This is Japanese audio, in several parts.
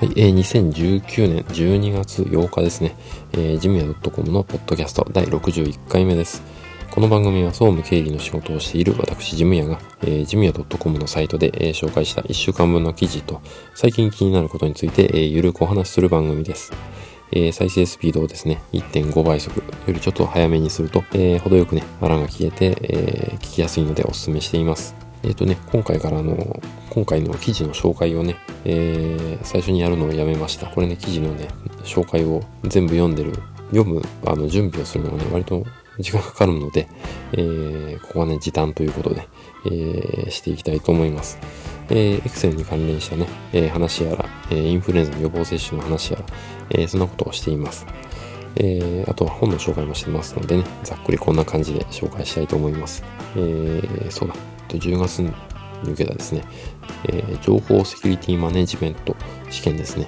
はい、2019年12月8日ですね、ジムヤ.com のポッドキャスト第61回目です。この番組は総務経理の仕事をしている私ジムヤが、ジムヤ.com のサイトで、紹介した1週間分の記事と最近気になることについて、ゆるくお話しする番組です。再生スピードをですね 1.5 倍速よりちょっと早めにすると、程よくねアランが消えて、聞きやすいのでお勧めしています。今回の記事の紹介をね、最初にやるのをやめました。これね、記事のね紹介を全部読む準備をするのがね割と時間がかかるので、ここはね時短ということで、していきたいと思います。エクセルに関連したね、話やら、インフルエンザの予防接種の話やら、そんなことをしています。あとは本の紹介もしてますのでね、ざっくりこんな感じで紹介したいと思います。10月に受けたですね、情報セキュリティマネジメント試験ですね、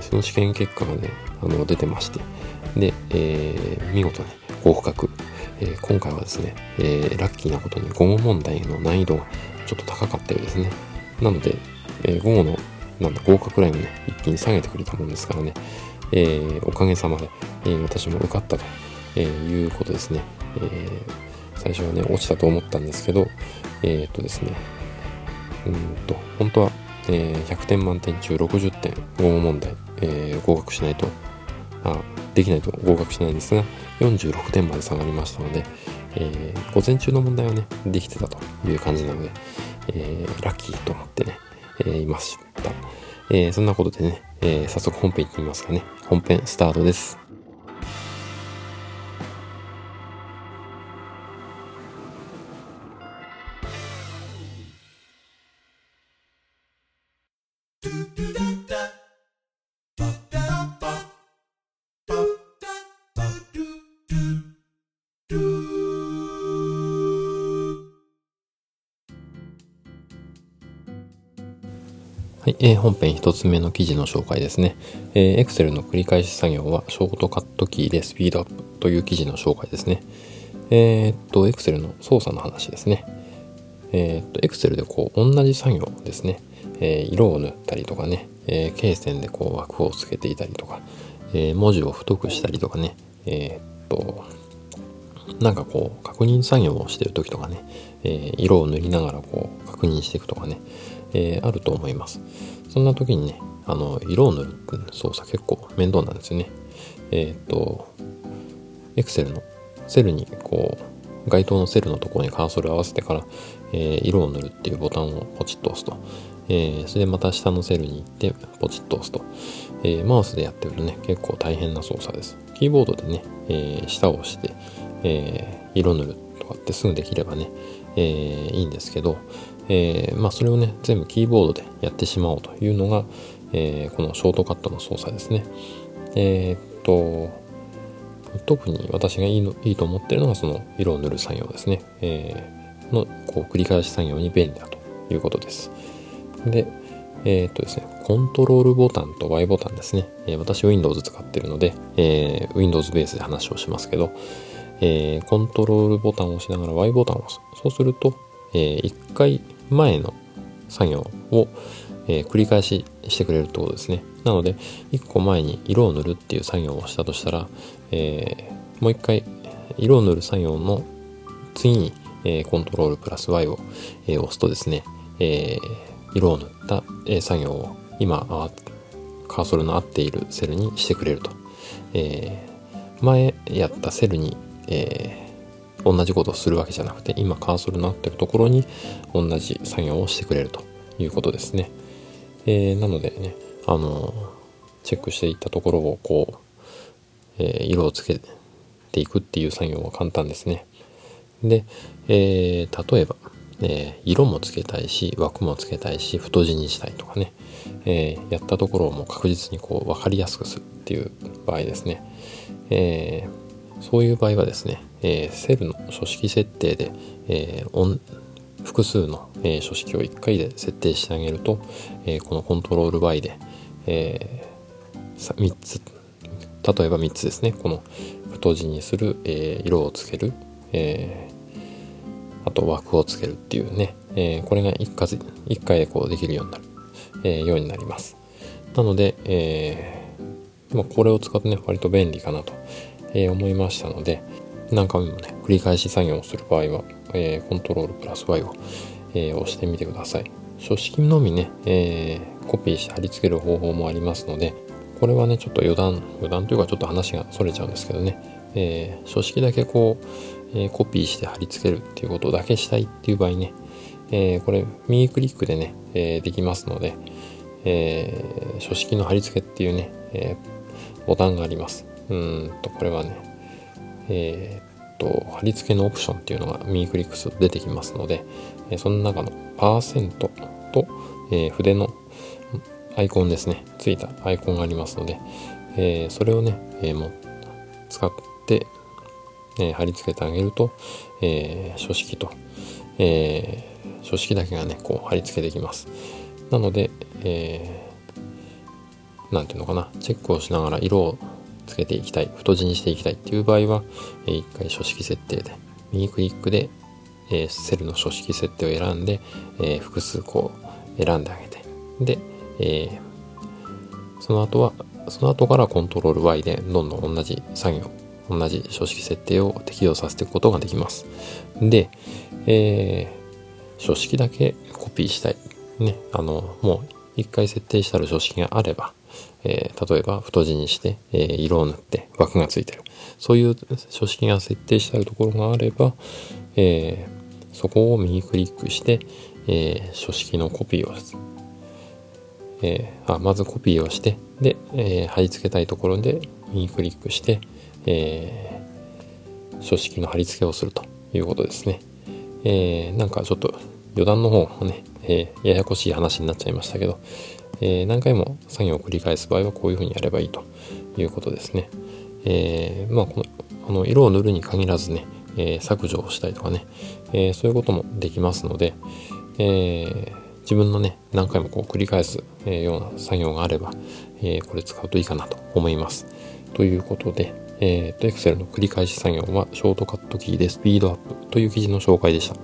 その試験結果がね出てまして、で、見事ね合格。今回はですね、ラッキーなことに午後問題の難易度がちょっと高かったようですね。なので、午後の合格ラインをね一気に下げてくれたもんですからね、おかげさまで、私も受かったと、いうことですね。最初はね落ちたと思ったんですけど、ですね、本当は、100点満点中60点午後問題、合格しないとできないと合格しないんですが、46点まで下がりましたので、午前中の問題はねできてたという感じなので、ラッキーと思ってね、いました。そんなことでね、早速本編いってみますかね。本編スタートです。はい、本編1つ目の記事の紹介ですね。Excel の繰り返し作業はショートカットキーでスピードアップという記事の紹介ですね。Excel の操作の話ですね。Excel でこう同じ作業ですね。色を塗ったりとかね、罫線でこう枠をつけていたりとか、文字を太くしたりとかね、なんかこう確認作業をしている時とかね、色を塗りながらこう確認していくとかね、あると思います。そんな時にね色を塗る操作結構面倒なんですよね。Excel のセルにこう該当のセルのところにカーソルを合わせてから、色を塗るっていうボタンをポチッと押すと、それでまた下のセルに行ってポチッと押すと、マウスでやってるとね結構大変な操作です。キーボードでね、下を押して、色塗るとかってすぐできればね、いいんですけど、それをね全部キーボードでやってしまおうというのが、このショートカットの操作ですね。特に私がいいと思ってるのがその色を塗る作業ですね、のこう繰り返し作業に便利だということです。で、ですね、コントロールボタンと Y ボタンですね、私 Windows 使ってるので、Windows ベースで話をしますけど、コントロールボタンを押しながら Y ボタンを押す。そうすると、1回前の作業を、繰り返ししてくれるってことですね。なので1個前に色を塗るっていう作業をしたとしたら、もう1回色を塗る作業の次に、コントロールプラス Y を、押すとですね、色を塗った、作業を今カーソルの合っているセルにしてくれると、前やったセルに、同じことをするわけじゃなくて今カーソルの合ってるところに同じ作業をしてくれるということですね。なのでねチェックしていったところをこう、色をつけていくっていう作業は簡単ですね。で、例えば色もつけたいし枠もつけたいし太字にしたいとかね、やったところをもう確実にこう分かりやすくするっていう場合ですね。そういう場合はですね、セルの書式設定で、複数の、書式を1回で設定してあげると、このコントロール Y で、例えば3つですね、この太字にする、色をつける、あと枠をつけるっていうね、これが1回でこうできるようになります。なので、これを使ってね割と便利かなと、思いましたので、何回もね繰り返し作業をする場合は、コントロールプラス Y を、押してみてください。書式のみね、コピーして貼り付ける方法もありますので、これはねちょっと余談というかちょっと話がそれちゃうんですけどね、書式だけこう、コピーして貼り付けるっていうことだけしたいっていう場合ね、これ右クリックでね、できますので、書式の貼り付けっていうね、ボタンがあります。これはね、貼り付けのオプションっていうのが右クリックすると出てきますので、その中の%と、筆のアイコンですね、ついたアイコンがありますので、それをね、もう使って、貼り付けてあげると、書式と、書式だけがねこう貼り付けできます。なので、なんていうのかな、チェックをしながら色をつけていきたい、太字にしていきたいっていう場合は、一回書式設定で右クリックで、セルの書式設定を選んで、複数こう選んであげて、で、その後からコントロール Y でどんどん同じ作業、同じ書式設定を適用させていくことができます。で、書式だけコピーしたいね、もう一回設定したる書式があれば、例えば太字にして、色を塗って枠がついてる、そういう書式が設定してあるところがあれば、そこを右クリックして、書式のコピーをまずコピーをして、で、貼り付けたいところで右クリックして、書式の貼り付けをするということですね。なんかちょっと余談の方もね、ややこしい話になっちゃいましたけど、何回も作業を繰り返す場合はこういうふうにやればいいということですね。この色を塗るに限らずね、削除をしたりとかね、そういうこともできますので、自分のね何回もこう繰り返すような作業があれば、これ使うといいかなと思います。ということで、Excel の繰り返し作業はショートカットキーでスピードアップという記事の紹介でした。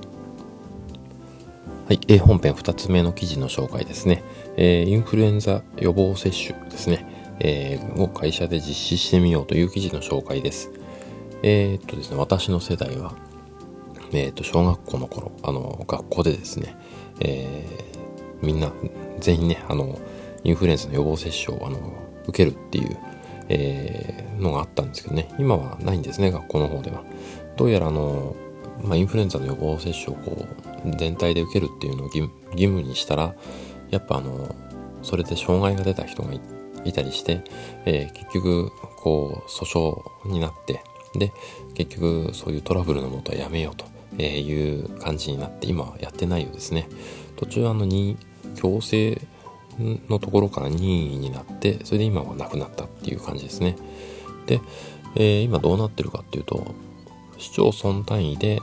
はい、本編2つ目の記事の紹介ですね。インフルエンザ予防接種ですね、を会社で実施してみようという記事の紹介です。ですね、私の世代は、小学校の頃、学校でですね、みんな、全員ね、インフルエンザの予防接種を、受けるっていう、のがあったんですけどね、今はないんですね、学校の方では。どうやらインフルエンザの予防接種をこう全体で受けるっていうのを義務にしたら、やっぱそれで障害が出た人がいたりして、結局こう訴訟になって、で結局そういうトラブルのもとはやめようという感じになって、今はやってないようですね。途中強制のところから任意になって、それで今はなくなったっていう感じですね。で、今どうなってるかっていうと、市町村単位で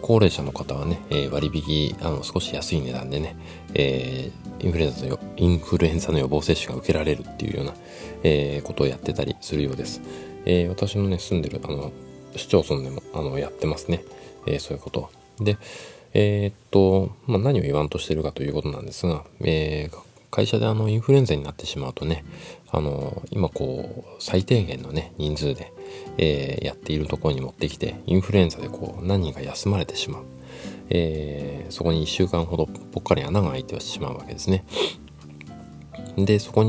高齢者の方はね、割引少し安い値段でね、インフルエンザの予防接種が受けられるっていうような、ことをやってたりするようです。私のね住んでる市町村でもやってますね、そういうことで。何を言わんとしてるかということなんですが、会社でインフルエンザになってしまうとね、今こう最低限のね人数で、やっているところに持ってきて、インフルエンザでこう何人か休まれてしまう、そこに1週間ほどぽっかり穴が開いてしまうわけですね。でそこ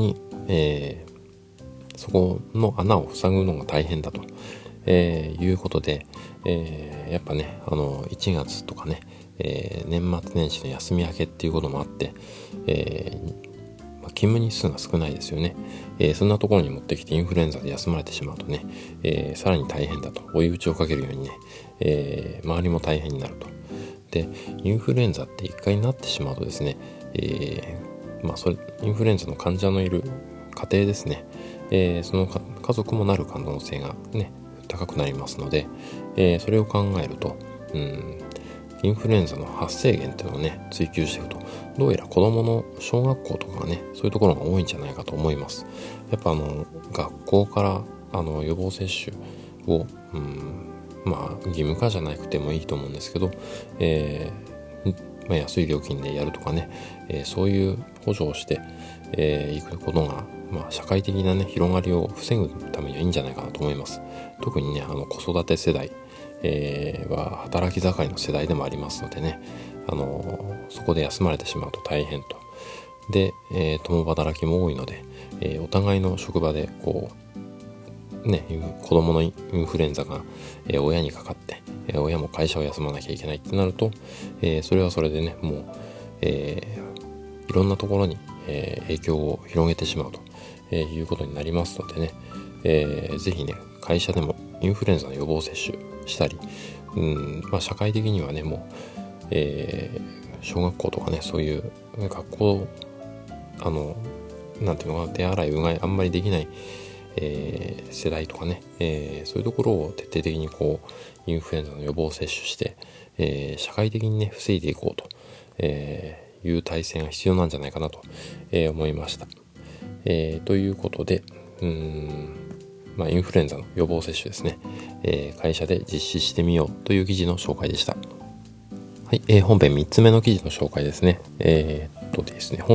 の穴を塞ぐのが大変だと、いうことで、やっぱね1月とかね、年末年始の休み明けっていうこともあって、勤務日数が少ないですよね。そんなところに持ってきてインフルエンザで休まれてしまうとね、さらに大変だと、追い打ちをかけるようにね、周りも大変になると。でインフルエンザって一回なってしまうとですね、インフルエンザの患者のいる家庭ですね、その家族もなる可能性がね高くなりますので、それを考えると、インフルエンザの発生源っていうのをね追求していくと、どうやら子どもの小学校とかね、そういうところが多いんじゃないかと思います。やっぱ学校から予防接種を、義務化じゃなくてもいいと思うんですけど、安い料金でやるとかね、そういう補助をしていくことが、社会的な、広がりを防ぐためにはいいんじゃないかなと思います。特にね、子育て世代、は働き盛りの世代でもありますのでね、そこで休まれてしまうと大変と。で、共働きも多いので、お互いの職場で子供のインフルエンザが、親にかかって、親も会社を休まなきゃいけないってなると、それはそれでね、もう、いろんなところに、影響を広げてしまうと、いうことになりますのでね、ぜひね、会社でもインフルエンザの予防接種したり、社会的にはね、もう、小学校とかね、そういう学校、なんていうのかな、手洗いうがいあんまりできない、世代とかね、そういうところを徹底的にインフルエンザの予防接種して、社会的にね、防いでいこうと、いう体制が必要なんじゃないかなと、思いました。ということで、インフルエンザの予防接種ですね、会社で実施してみようという記事の紹介でした。はい、本編3つ目の記事の紹介ですね。本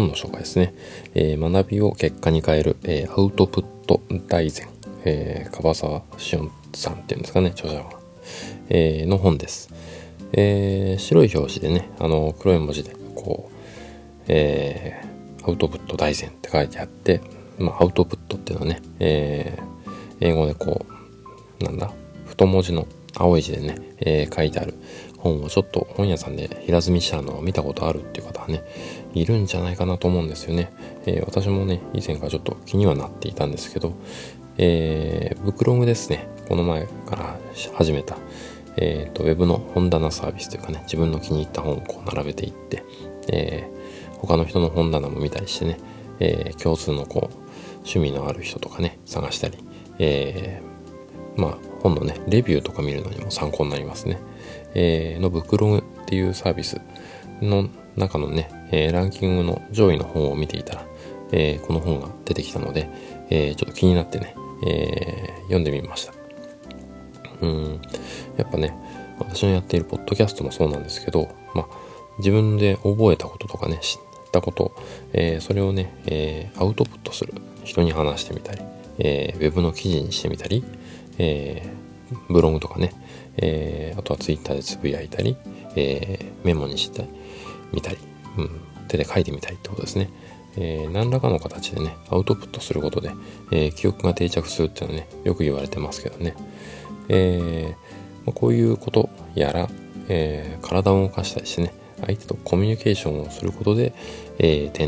の紹介ですね。学びを結果に変える、アウトプット大全、樺沢紫音さんっていうんですかね、著者は、の本です。白い表紙でね、黒い文字でアウトプット大全って書いてあって、アウトプットっていうのはね、英語で太文字の青い字でね、書いてある本をちょっと本屋さんで平積みしたのを見たことあるっていう方はね、いるんじゃないかなと思うんですよね。私もね、以前からちょっと気にはなっていたんですけど、ブクログですね、この前から始めた、ウェブの本棚サービスというかね、自分の気に入った本を並べていって、他の人の本棚も見たりしてね、共通の趣味のある人とかね、探したり、本のね、レビューとか見るのにも参考になりますね。のブクログっていうサービスの中のね、ランキングの上位の本を見ていたら、この本が出てきたので、ちょっと気になってね、読んでみました。やっぱね、私のやっているポッドキャストもそうなんですけど、自分で覚えたこととかね、知ったこと、それをね、アウトプットする。人に話してみたり、ウェブの記事にしてみたり、ブログとかね、あとはツイッターでつぶやいたり、メモにしてみたり、手で書いてみたりってことですね。何らかの形でね、アウトプットすることで、記憶が定着するっていうのはね、よく言われてますけどね。こういうことやら、体を動かしたりしてね、相手とコミュニケーションをすることで、ということ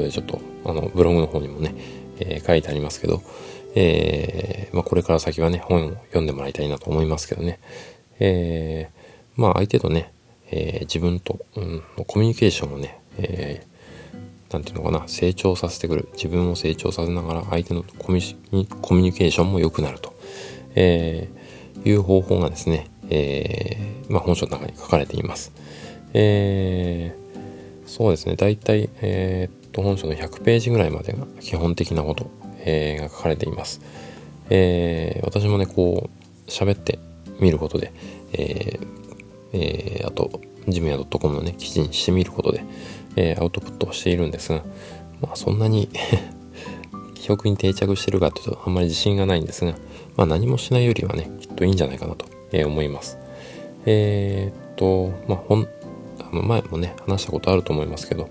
で、ちょっとブログの方にもね、書いてありますけど、これから先はね、本を読んでもらいたいなと思いますけどね。相手とね、自分とのコミュニケーションをね、成長させてくる。自分を成長させながら相手のコミュニケーションも良くなると、いう方法がですね、本書の中に書かれています。そうですね、大体、本書の100ページぐらいまでが基本的なこと、が書かれています。私もね、喋ってみることで、あとジムヤ.com のね、記事にしてみることで、アウトプットをしているんですが、そんなに記憶に定着してるかというとあんまり自信がないんですが、何もしないよりはね、きっといいんじゃないかなと、思います。前もね、話したことあると思いますけど、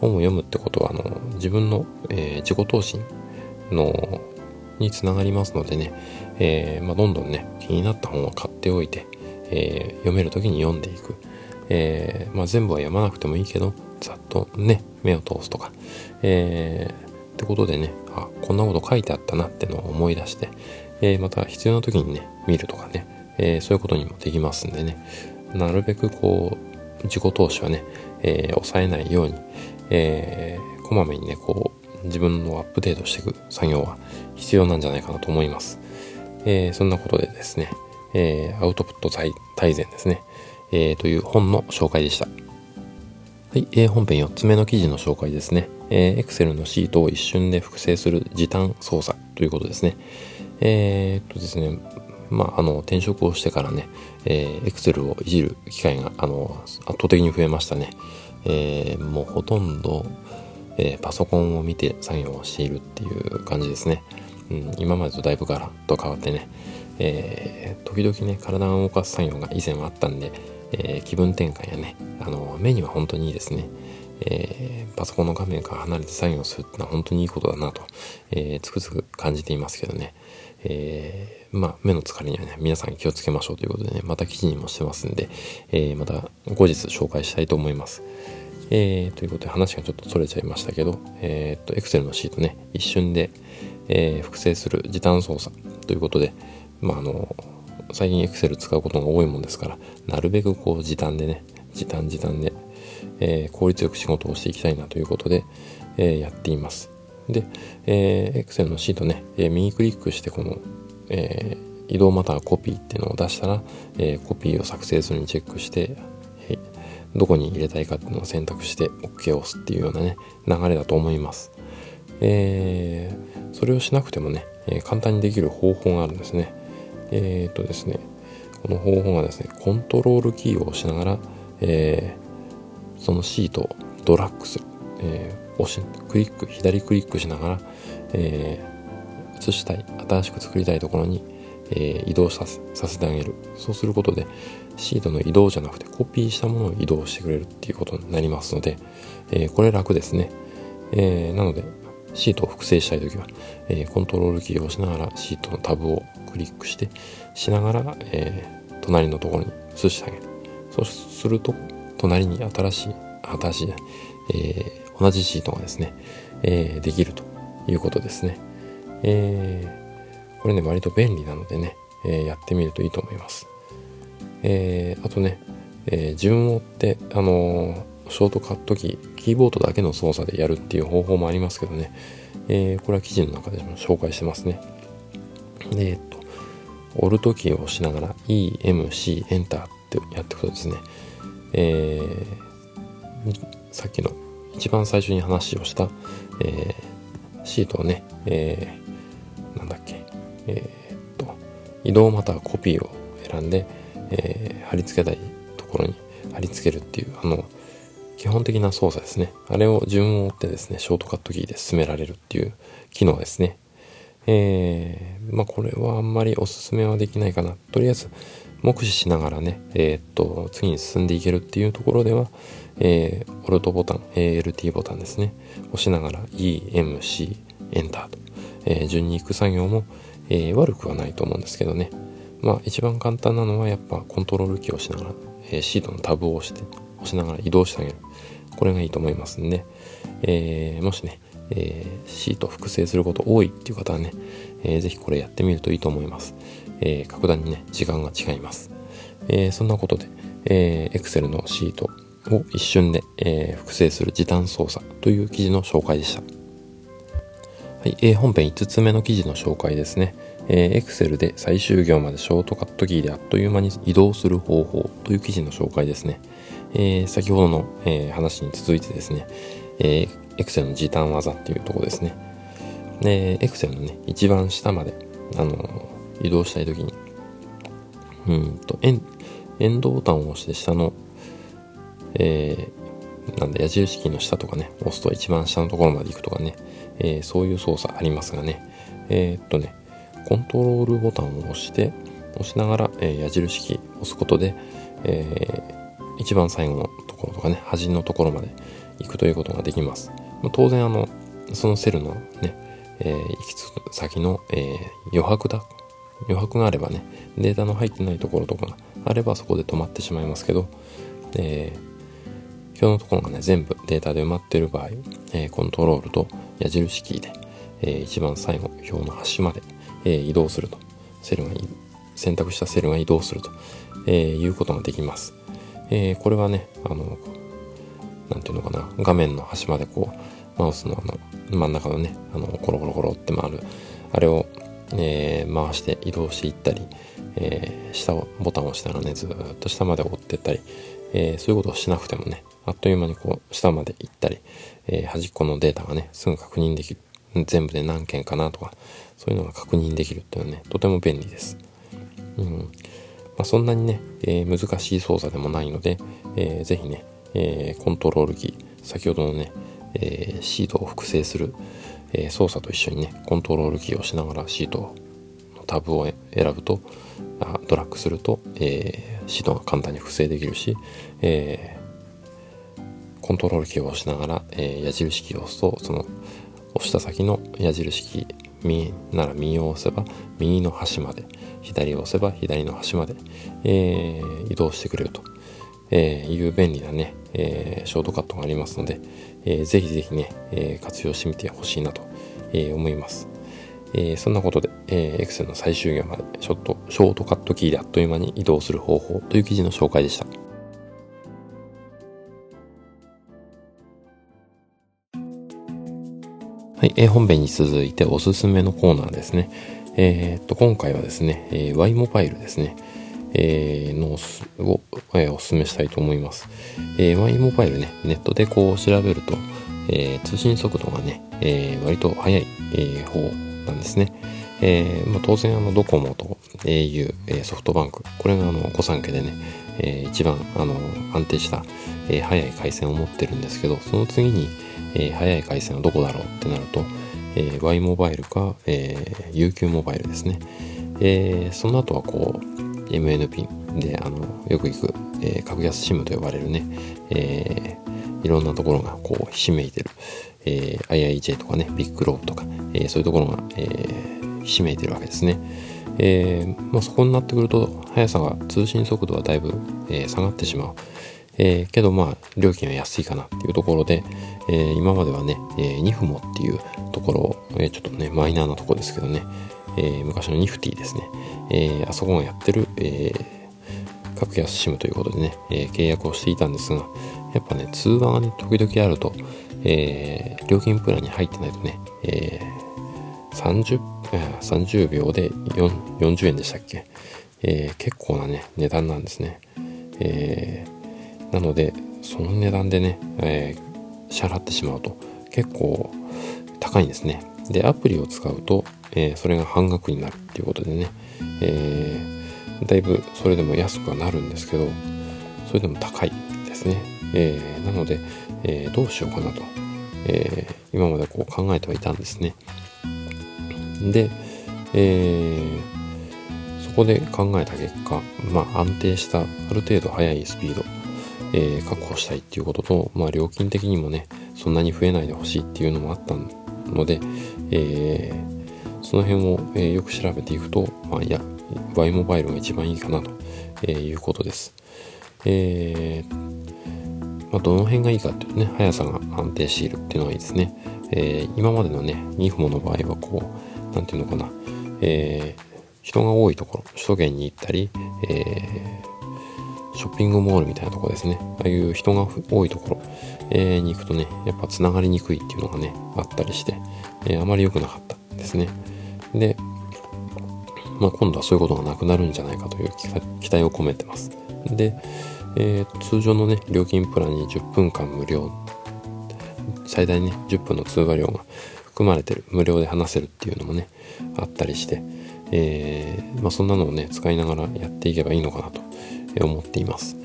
本を読むってことは自分の、自己投資につながりますのでね、どんどんね、気になった本は買っておいて、読めるときに読んでいく、全部は読まなくてもいいけど、ざっとね、目を通すとか、ってことでね、こんなこと書いてあったなってのを思い出して、また必要なときにね、見るとかね、そういうことにもできますんでね、なるべく自己投資はね、抑えないように、こまめにね、自分のアップデートしていく作業は必要なんじゃないかなと思います。そんなことでですね、アウトプット大全ですね、という本の紹介でした。はい、本編4つ目の記事の紹介ですね。Excel のシートを一瞬で複製する時短操作ということですね。転職をしてからね、Excel をいじる機会が圧倒的に増えましたね。もうほとんど、パソコンを見て作業をしているっていう感じですね。今までとだいぶガラッと変わってね、時々ね体を動かす作業が以前はあったんで、気分転換やね目には本当にいいですね。パソコンの画面から離れて作業するってのは本当にいいことだなと、つくづく感じていますけどね。目の疲れにはね皆さん気をつけましょうということでね、また記事にもしてますんで、また後日紹介したいと思います。ということで話がちょっとそれちゃいましたけど、Excel のシートね一瞬で、複製する時短操作ということで、最近 Excel 使うことが多いもんですから、なるべくこう時短で、効率よく仕事をしていきたいなということで、やっています。で、Excel のシートね、右クリックしてこの、移動またはコピーっていうのを出したら、コピーを作成するにチェックして、どこに入れたいかっていうのを選択して OK を押すっていうようなね流れだと思います。それをしなくてもね簡単にできる方法があるんですね。ですね、この方法がですねコントロールキーを押しながら、そのシートをドラッグする、左クリックしながら、移したい新しく作りたいところに、移動させてあげる。そうすることでシートの移動じゃなくてコピーしたものを移動してくれるっていうことになりますので、これ楽ですね。なのでシートを複製したいときは、コントロールキーを押しながらシートのタブをクリックしてしながら、隣のところに移してあげる。そうすると隣に新しい、同じシートがですね、できるということですね。これね割と便利なのでね、やってみるといいと思います。あとね、順を追ってショートカットキーボードだけの操作でやるっていう方法もありますけどね、これは記事の中でも紹介してますね。オルトキーを押しながら EMC エンターってやっていくとですね、さっきの一番最初に話をした、シートをね、移動またはコピーを選んで、貼り付けたいところに貼り付けるっていう基本的な操作ですね。あれを順を追ってですねショートカットキーで進められるっていう機能ですね。これはあんまりおすすめはできないかな。とりあえず目視しながらね、次に進んでいけるっていうところでは、オルトボタン ALT ボタンですね押しながら EMC エンターと、順に行く作業も、悪くはないと思うんですけどね。一番簡単なのはやっぱコントロールキーを押しながら、シートのタブを押しながら移動してあげる。これがいいと思いますんで、もしね、シート複製すること多いっていう方はね、ぜひこれやってみるといいと思います。格段にね時間が違います。そんなことで、Excel のシートを一瞬で、複製する時短操作という記事の紹介でした。はい、本編5つ目の記事の紹介ですね。Excel で最終行までショートカットキーであっという間に移動する方法という記事の紹介ですね。先ほどの、話に続いてですね、Excel の時短技っていうところですね。Excel のね一番下まで移動したいときにエンドボタンを押して下の、矢印キーの下とかね押すと一番下のところまで行くとかね、そういう操作ありますがね、コントロールボタンを押しながら、矢印キーを押すことで、一番最後のところとかね端のところまで行くということができます。当然そのセルのね、行き着く先の、余白があればねデータの入ってないところとかがあればそこで止まってしまいますけど、表のところがね全部データで埋まっている場合、コントロールと矢印キーで、一番最後表の端まで、移動すると選択したセルが移動すると、いうことができます。これはねなんていうのかな、画面の端までこうマウスの真ん中のねコロコロコロって回るあれを、回して移動していったり、下ボタンを押したらねずっと下まで追っていったり、そういうことをしなくてもねあっという間にこう下まで行ったり、端っこのデータがねすぐ確認できる。全部で何件かなとかそういうのが確認できるっていうのはねとても便利です。そんなにね、難しい操作でもないので、ぜひね、コントロールキー、先ほどのね、シートを複製する、操作と一緒にね、コントロールキーを押しながらシートのタブを選ぶと、ドラッグすると、シートが簡単に複製できるし、コントロールキーを押しながら、矢印キーを押すと、その押した先の矢印キー、右なら右を押せば右の端まで、左を押せば左の端まで、移動してくれるという便利なね、ショートカットがありますので、ぜひぜひね、活用してみてほしいなと思います。そんなことで、Excel の最終行までショートカットキーであっという間に移動する方法という記事の紹介でした。はい、本編に続いておすすめのコーナーですね。今回はですね、Y モバイルですね、おすすめしたいと思います。Y モバイルね、ネットでこう調べると、通信速度がね、割と速い、方なんですね。当然ドコモと au、ソフトバンク、これが御三家でね、一番安定した、速い回線を持ってるんですけど、その次に、速い回線はどこだろうってなると、Y モバイルか、UQ モバイルですね。その後はこう MNP でよく行く、格安SIMと呼ばれるね、いろんなところがこうひしめいてる、IIJ とかね、ビッグローブとか、そういうところが、ひしめいてるわけですね。そこになってくると速さが、通信速度はだいぶ、下がってしまう。けど料金は安いかなっていうところで、今まではね、NIFMO っていうところを、ちょっとねマイナーなところですけどね、昔の NIFTY ですね、あそこがやってる、格安 SIM ということでね、契約をしていたんですが、やっぱね通話がね時々あると、料金プランに入ってないとね、30秒で40円でしたっけ、結構なね値段なんですね。なのでその値段でね、支払ってしまうと結構高いんですね。でアプリを使うと、それが半額になるっていうことでね、だいぶそれでも安くはなるんですけど、それでも高いですね。なので、どうしようかなと、今までこう考えてはいたんですね。で、そこで考えた結果、安定したある程度速いスピード、確保したいっていうことと、料金的にもねそんなに増えないでほしいっていうのもあったので、その辺を、よく調べていくと、Y モバイルが一番いいかなと、いうことです。どの辺がいいかっていうとね、速さが安定しているっていうのがいいですね。今までのね NIFMO の場合はこうなんていうのかな、人が多いところ、首都圏に行ったり、ショッピングモールみたいなところですね、ああいう人が多いところ、に行くとねやっぱつながりにくいっていうのがねあったりして、あまり良くなかったですね。で今度はそういうことがなくなるんじゃないかという期待を込めてます。で、通常のね料金プランに10分間無料、最大ね10分の通話料が含まれてる、無料で話せるっていうのもねあったりして、そんなのをね使いながらやっていけばいいのかなと思っています。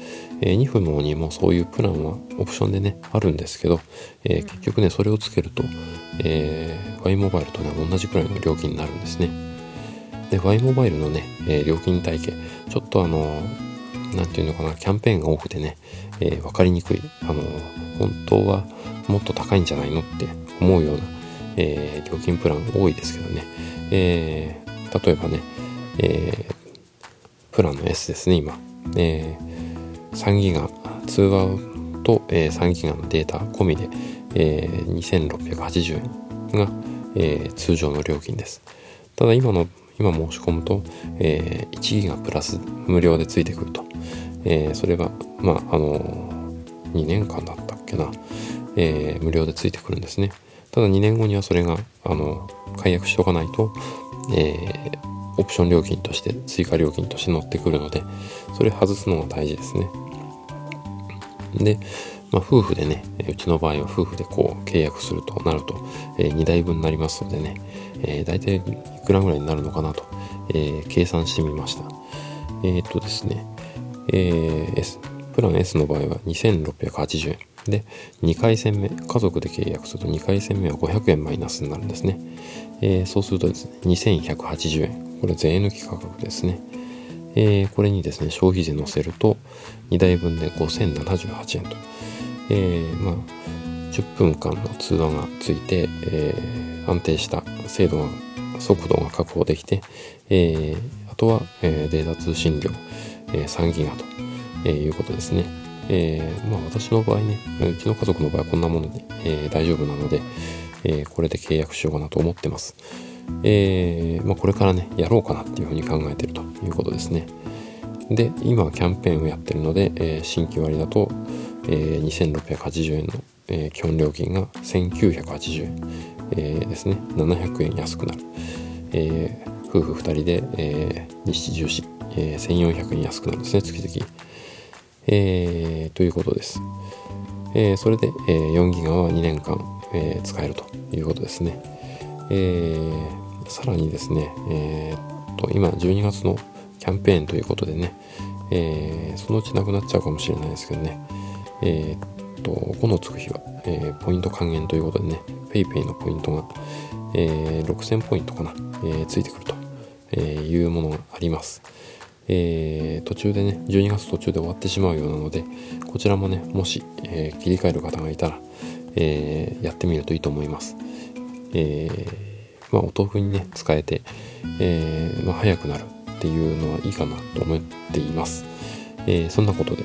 NIFMO にもそういうプランはオプションでねあるんですけど、結局ねそれをつけると、Y モバイルとね同じくらいの料金になるんですね。で Y モバイルのね、料金体系ちょっとなんていうのかな、キャンペーンが多くてね、分かりにくい、本当はもっと高いんじゃないのって思うような、料金プラン多いですけどね、例えばね、プランの S ですね、今3ギガ通話と、3ギガのデータ込みで、2680円が、通常の料金です。ただ今申し込むと、1ギガプラス無料でついてくると、それが2年間だったっけな、無料でついてくるんですね。ただ2年後にはそれが解約しておかないと、オプション料金として追加料金として乗ってくるので、それ外すのが大事ですね。で、夫婦でね、うちの場合は夫婦でこう契約するとなると、2台分になりますのでね、大体いくらぐらいになるのかなと、計算してみました。ですね、S、プラン S の場合は2680円で、2回戦目、家族で契約すると2回戦目は500円マイナスになるんですね。そうするとですね、2180円。これ税抜き価格ですね。これにですね、消費税乗せると2台分で5078円と。10分間の通話がついて、安定した精度が、速度が確保できて、あとは、データ通信量、3ギガと、いうことですね。私の場合ね、うちの家族の場合はこんなもので、大丈夫なので、これで契約しようかなと思ってます。これからね、やろうかなっていうふうに考えているということですね。で、今はキャンペーンをやってるので、新規割だと、2680円の、基本料金が1980円、ですね。700円安くなる。夫婦2人で、西重視、1400円安くなるんですね、月々。ということです。それで、4ギガは2年間、使えるということですね。さらにですね、今12月のキャンペーンということでね、そのうちなくなっちゃうかもしれないですけどね、5のつく日は、ポイント還元ということでね、PayPay のポイントが、6000ポイントかな、ついてくるというものがあります。途中でね、12月途中で終わってしまうようなので、こちらもね、もし、切り替える方がいたら、やってみるといいと思います。お豆腐にね、使えて、早くなるっていうのはいいかなと思っています。そんなことで、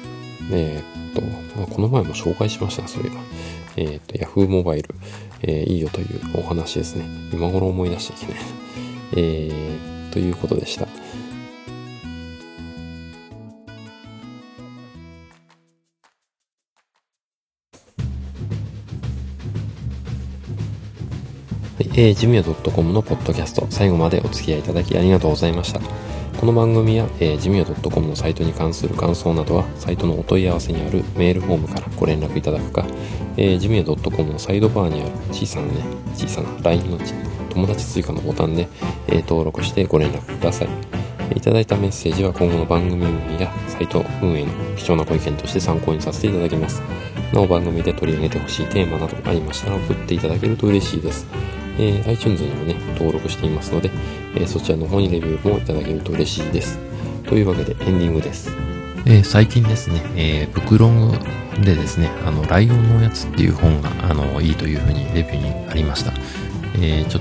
この前も紹介しました、それが。Yahoo モバイル、いいよというお話ですね。今頃思い出していけない。ということでした。ジムヤ .com のポッドキャスト、最後までお付き合いいただきありがとうございました。この番組や、ジムヤ .com のサイトに関する感想などは、サイトのお問い合わせにあるメールフォームからご連絡いただくか、ジムヤ .com のサイドバーにある小さな LINE の友達追加のボタンで、登録してご連絡ください。いただいたメッセージは今後の番組運営やサイト運営の貴重なご意見として参考にさせていただきます。なお番組で取り上げてほしいテーマなどありましたら送っていただけると嬉しいです。iTunes にもね、登録していますので、そちらの方にレビューもいただけると嬉しいです。というわけでエンディングです。最近ですね、ブクロムでですね、ライオンのやつっていう本がいいというふうにレビューにありました。ちょっと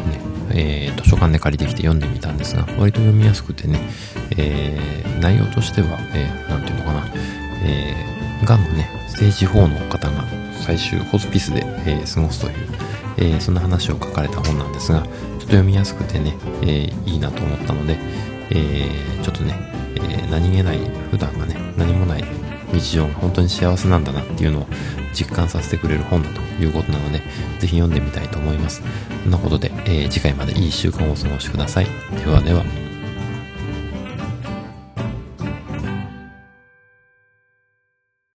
ね、図書館で借りてきて読んでみたんですが、割と読みやすくてね、内容としては、なんていうのかな、がんのね、ステージ4の方が最終ホスピスで、過ごすという、そんな話を書かれた本なんですが、ちょっと読みやすくてね、いいなと思ったので、ちょっとね、何気ない普段がね、何もない日常が本当に幸せなんだなっていうのを実感させてくれる本だということなので、ぜひ読んでみたいと思います。そんなことで、次回までいい1週間をお過ごしください。ではでは。